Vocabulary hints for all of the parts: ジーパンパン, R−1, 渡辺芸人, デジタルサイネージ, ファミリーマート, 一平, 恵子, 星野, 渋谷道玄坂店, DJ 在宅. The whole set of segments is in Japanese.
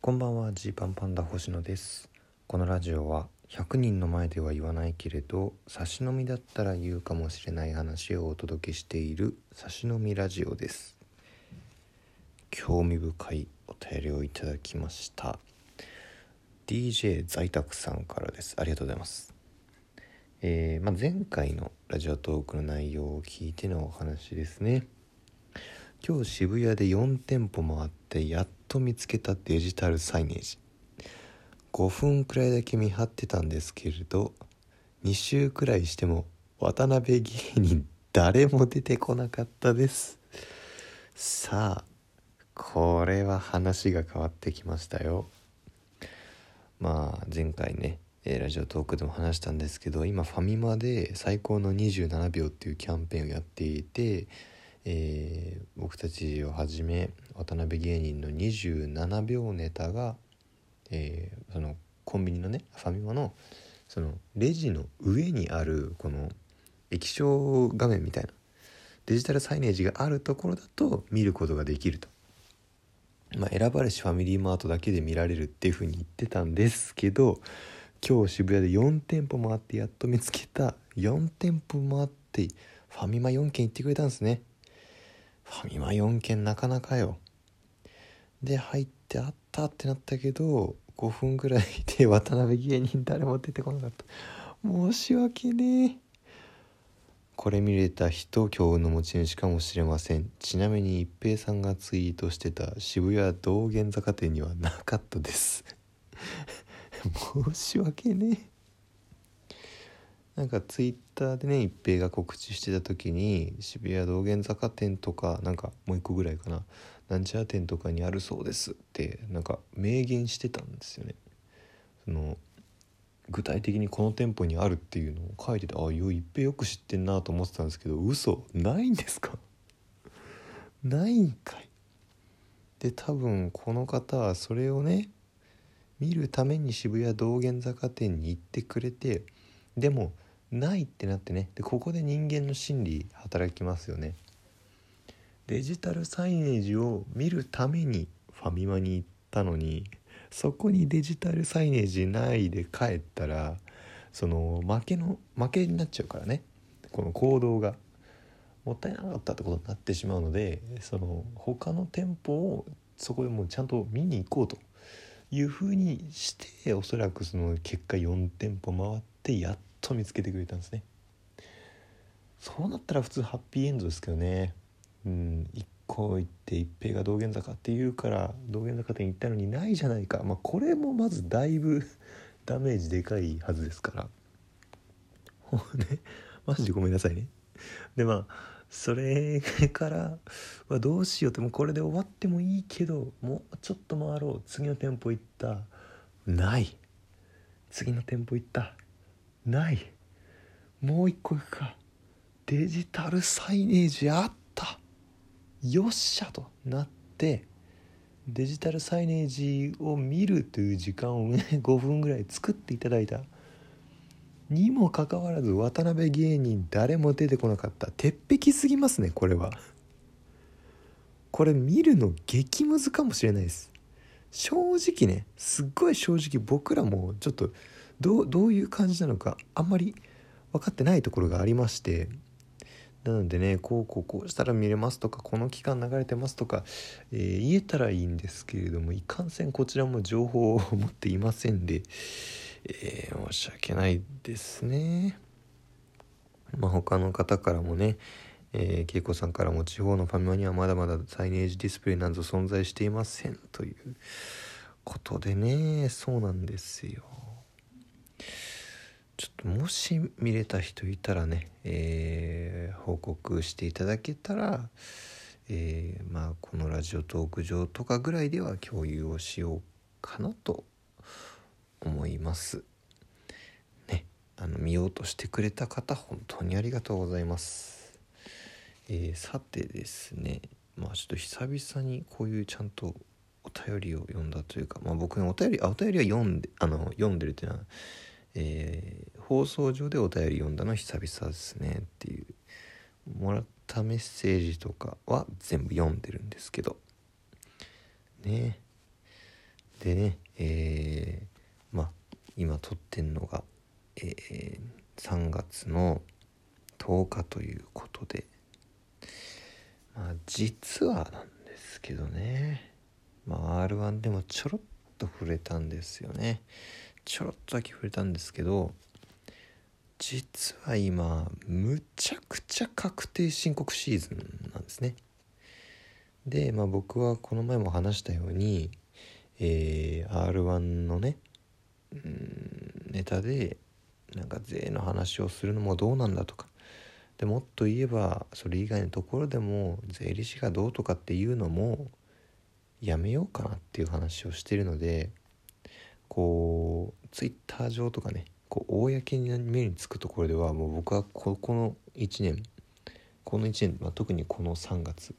こんばんは、ジーパンパンダ星野です。このラジオは100人の前では言わないけれど、差し飲みだったら言うかもしれない話をお届けしている差し飲みラジオです。興味深いお便りをいただきました。 DJ 在宅さんからです。ありがとうございます。前回のラジオトークの内容を聞いてのお話ですね。今日渋谷で4店舗回ってやっと見つけたデジタルサイネージ、5分くらいだけ見張ってたんですけれど、2週くらいしても渡辺芸人誰も出てこなかったです。さあこれは話が変わってきましたよ。前回ねラジオトークでも話したんですけど、今ファミマで最高の27秒っていうキャンペーンをやっていて、僕たちをはじめ渡辺芸人の27秒ネタが、そのコンビニのねファミマのそのレジの上にあるこの液晶画面みたいなデジタルサイネージがあるところだと見ることができると、選ばれしファミリーマートだけで見られるっていうふうに言ってたんですけど、今日渋谷で4店舗回ってやっと見つけた。4店舗回ってファミマ4軒行ってくれたんですね。ファミマ4軒なかなかよ。で入ってあったってなったけど、5分ぐらいで渡辺芸人誰も出てこなかった。申し訳ねえ。これ見れた人強運の持ち主かもしれません。ちなみに一平さんがツイートしてた渋谷道玄坂店にはなかったです申し訳ねえ。なんかツイッターでね一平が告知してた時に渋谷道玄坂店とかなんかもう一個ぐらいかな、なんちゃら店とかにあるそうですってなんか明言してたんですよね。その具体的にこの店舗にあるっていうのを書いてて、ああ一平よく知ってんなと思ってたんですけど、嘘ないんですかないんかい。で多分この方はそれをね見るために渋谷道玄坂店に行ってくれて、でもないってなってね。でここで人間の心理働きますよね。デジタルサイネージを見るためにファミマに行ったのに、そこにデジタルサイネージないで帰ったらその負けになっちゃうからね。この行動がもったいなかったってことになってしまうので、その他の店舗をそこでもうちゃんと見に行こうというふうにして、おそらくその結果4店舗回ってやっと見つけてくれたんですね。そうなったら普通ハッピーエンドですけどね。1個行って一平が道玄坂って言うから道玄坂店行ったのにないじゃないか。これもまずだいぶダメージでかいはずですから。ほうね、マジでごめんなさいね。でそれからはどうしようって、もうこれで終わってもいいけどもうちょっと回ろう、次の店舗行った、ない、次の店舗行った、ない、もう一個行くか、デジタルサイネージあった、よっしゃとなって、デジタルサイネージを見るという時間を、5分ぐらい作っていただいたにもかかわらず渡辺芸人誰も出てこなかった。鉄壁すぎますねこれは。これ見るの激ムズかもしれないです、正直ね。すっごい正直僕らもちょっとどういう感じなのかあんまり分かってないところがありまして、なのでねこうしたら見れますとか、この期間流れてますとか、言えたらいいんですけれども、いかんせんこちらも情報を持っていませんで、申し訳ないですね。他の方からもね、恵子さんからも地方のファミマにはまだまだサイネージディスプレイなんぞ存在していませんということでね。そうなんですよ。ちょっともし見れた人いたらね、報告していただけたら、このラジオトーク上とかぐらいでは共有をしようかなと思いますね。見ようとしてくれた方本当にありがとうございます。さてですね、ちょっと久々にこういうちゃんとお便りを読んだというか、僕のお便りは読んでるというのは、放送上でお便り読んだのは久々ですねっていう、もらったメッセージとかは全部読んでるんですけどね。でね、今撮ってんのが、3月の10日ということで、実はなんですけどね、R−1 でもちょろっと触れたんですよね。ちょろっとだけ触れたんですけど、実は今むちゃくちゃ確定申告シーズンなんですね。で、僕はこの前も話したように、R−1 のね、ネタでなんか税の話をするのもどうなんだとか、でもっと言えばそれ以外のところでも税理士がどうとかっていうのもやめようかなっていう話をしているので、こうツイッター上とかね、こう公に目につくところではもう僕はこの1年、特にこの3月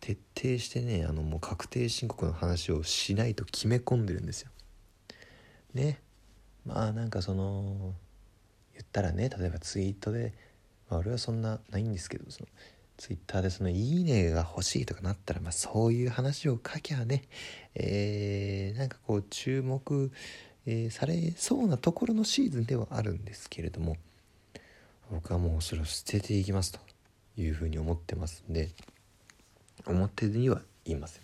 徹底してね、もう確定申告の話をしないと決め込んでるんですよね。なんかその言ったらね、例えばツイートで、俺はそんなないんですけど、そのツイッターでそのいいねが欲しいとかなったら、そういう話を書きゃね、なんかこう注目、されそうなところのシーズンではあるんですけれども、僕はもうそれを捨てていきますというふうに思ってますんで、表には言いません。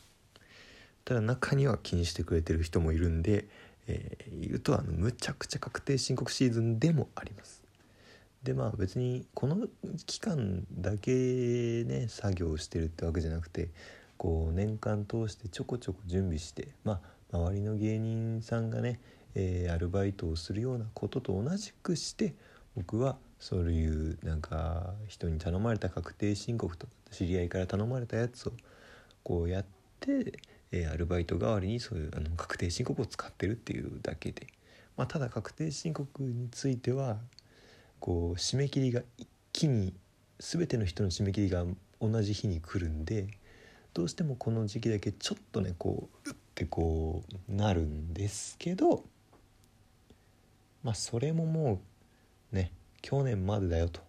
ただ中には気にしてくれてる人もいるんで、言うとむちゃくちゃ確定申告シーズンでもあります。で、別にこの期間だけね作業してるってわけじゃなくて、こう年間通してちょこちょこ準備して、周りの芸人さんがね、アルバイトをするようなことと同じくして、僕はそういうなんか人に頼まれた確定申告とか、知り合いから頼まれたやつをこうやって、アルバイト代わりにそういう確定申告を使ってるっていうだけで、ただ確定申告についてはこう締め切りが一気に、全ての人の締め切りが同じ日に来るんで、どうしてもこの時期だけちょっとねこううってこうなるんですけど、それももうね去年までだよと。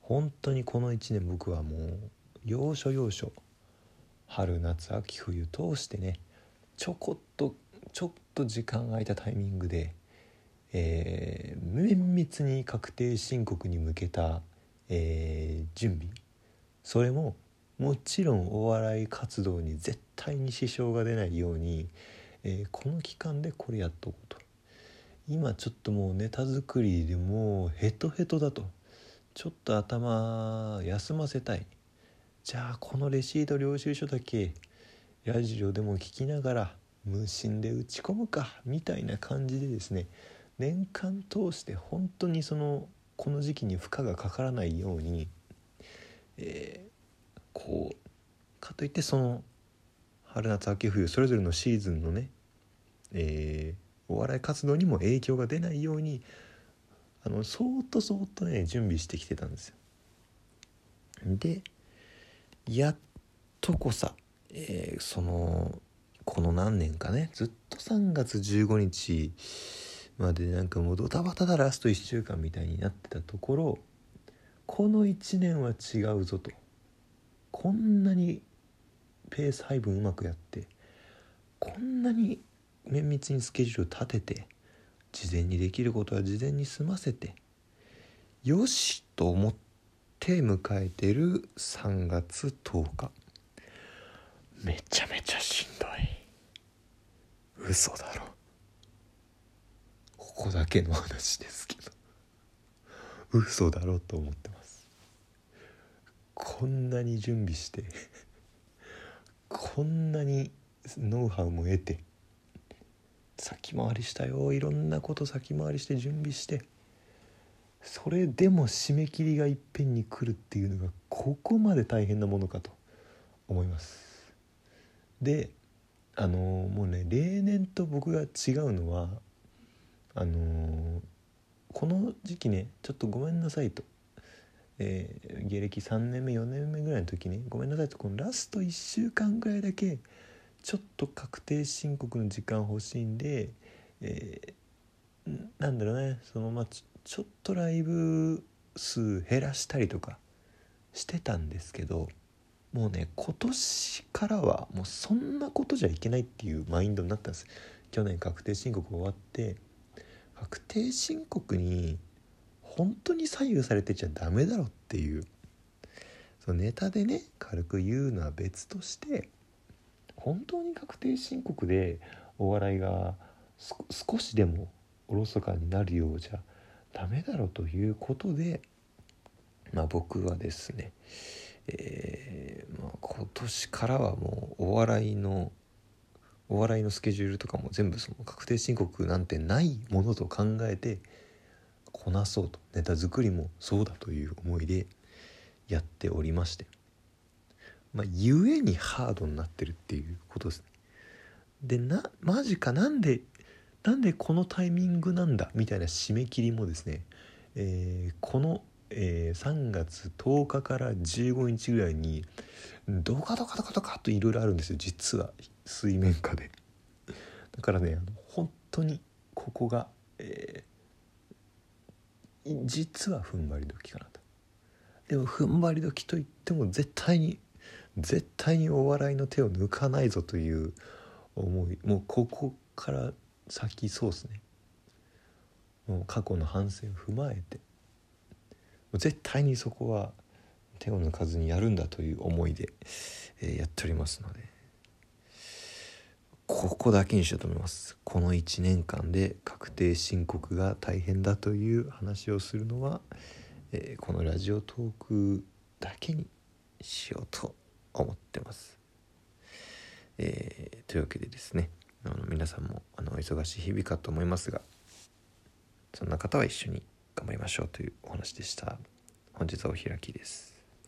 本当にこの1年僕はもう要所要所、春夏秋冬通してね、ちょっと時間空いたタイミングで、綿密に確定申告に向けた、準備、それももちろんお笑い活動に絶対に支障が出ないように、この期間でこれやっとこうと。今ちょっともうネタ作りでもうヘトヘトだと、ちょっと頭休ませたい。じゃあこのレシート領収書だけラジオでも聞きながら無心で打ち込むかみたいな感じでですね、年間通して本当にそのこの時期に負荷がかからないように、こうかといってその春夏秋冬それぞれのシーズンのね、お笑い活動にも影響が出ないようにそーっとそーっとね準備してきてたんですよ。でやっとこさ、この何年かね、ずっと3月15日までなんかもうドタバタだラスト1週間みたいになってたところ、この1年は違うぞと。こんなにペース配分うまくやって、こんなに綿密にスケジュールを立てて、事前にできることは事前に済ませてよしと思って迎えてる3月10日、めちゃめちゃしんどい。嘘だろ。ここだけの話ですけど嘘だろと思ってます。こんなに準備してこんなにノウハウも得て、先回りしたよ、いろんなこと先回りして準備して、それでも締め切りがいっぺんに来るっていうのがここまで大変なものかと思います。で、もうね例年と僕が違うのは、この時期ねちょっとごめんなさいと、芸歴3年目4年目ぐらいの時に、ごめんなさいと、このラスト1週間ぐらいだけちょっと確定申告の時間欲しいんで、なんだろうね、そのちょっとライブ数減らしたりとかしてたんですけど、もうね、今年からはもうそんなことじゃいけないっていうマインドになったんです。去年確定申告終わって、確定申告に本当に左右されてちゃダメだろっていう、そのネタでね軽く言うのは別として、本当に確定申告でお笑いが少しでもおろそかになるようじゃダメだろということで、僕はですね、今年からはもうお笑いのスケジュールとかも全部その確定申告なんてないものと考えてこなそうと、ネタ作りもそうだという思いでやっておりまして、ゆえにハードになってるっていうことですね。でマジか、なんでこのタイミングなんだみたいな締め切りもですね、3月10日から15日ぐらいにドカといろいろあるんですよ、実は水面下で。だからね、本当にここが、実は踏ん張り時かなと。でも踏ん張り時といっても絶対にお笑いの手を抜かないぞという思い、もうここから先、そうですね、もう過去の反省を踏まえて絶対にそこは手を抜かずにやるんだという思いで、やっておりますので、ここだけにしようと思います。この1年間で確定申告が大変だという話をするのは、このラジオトークだけにしようと思ってます。というわけでですね、皆さんも忙しい日々かと思いますが、そんな方は一緒に頑張りましょうというお話でした。本日はお開きです。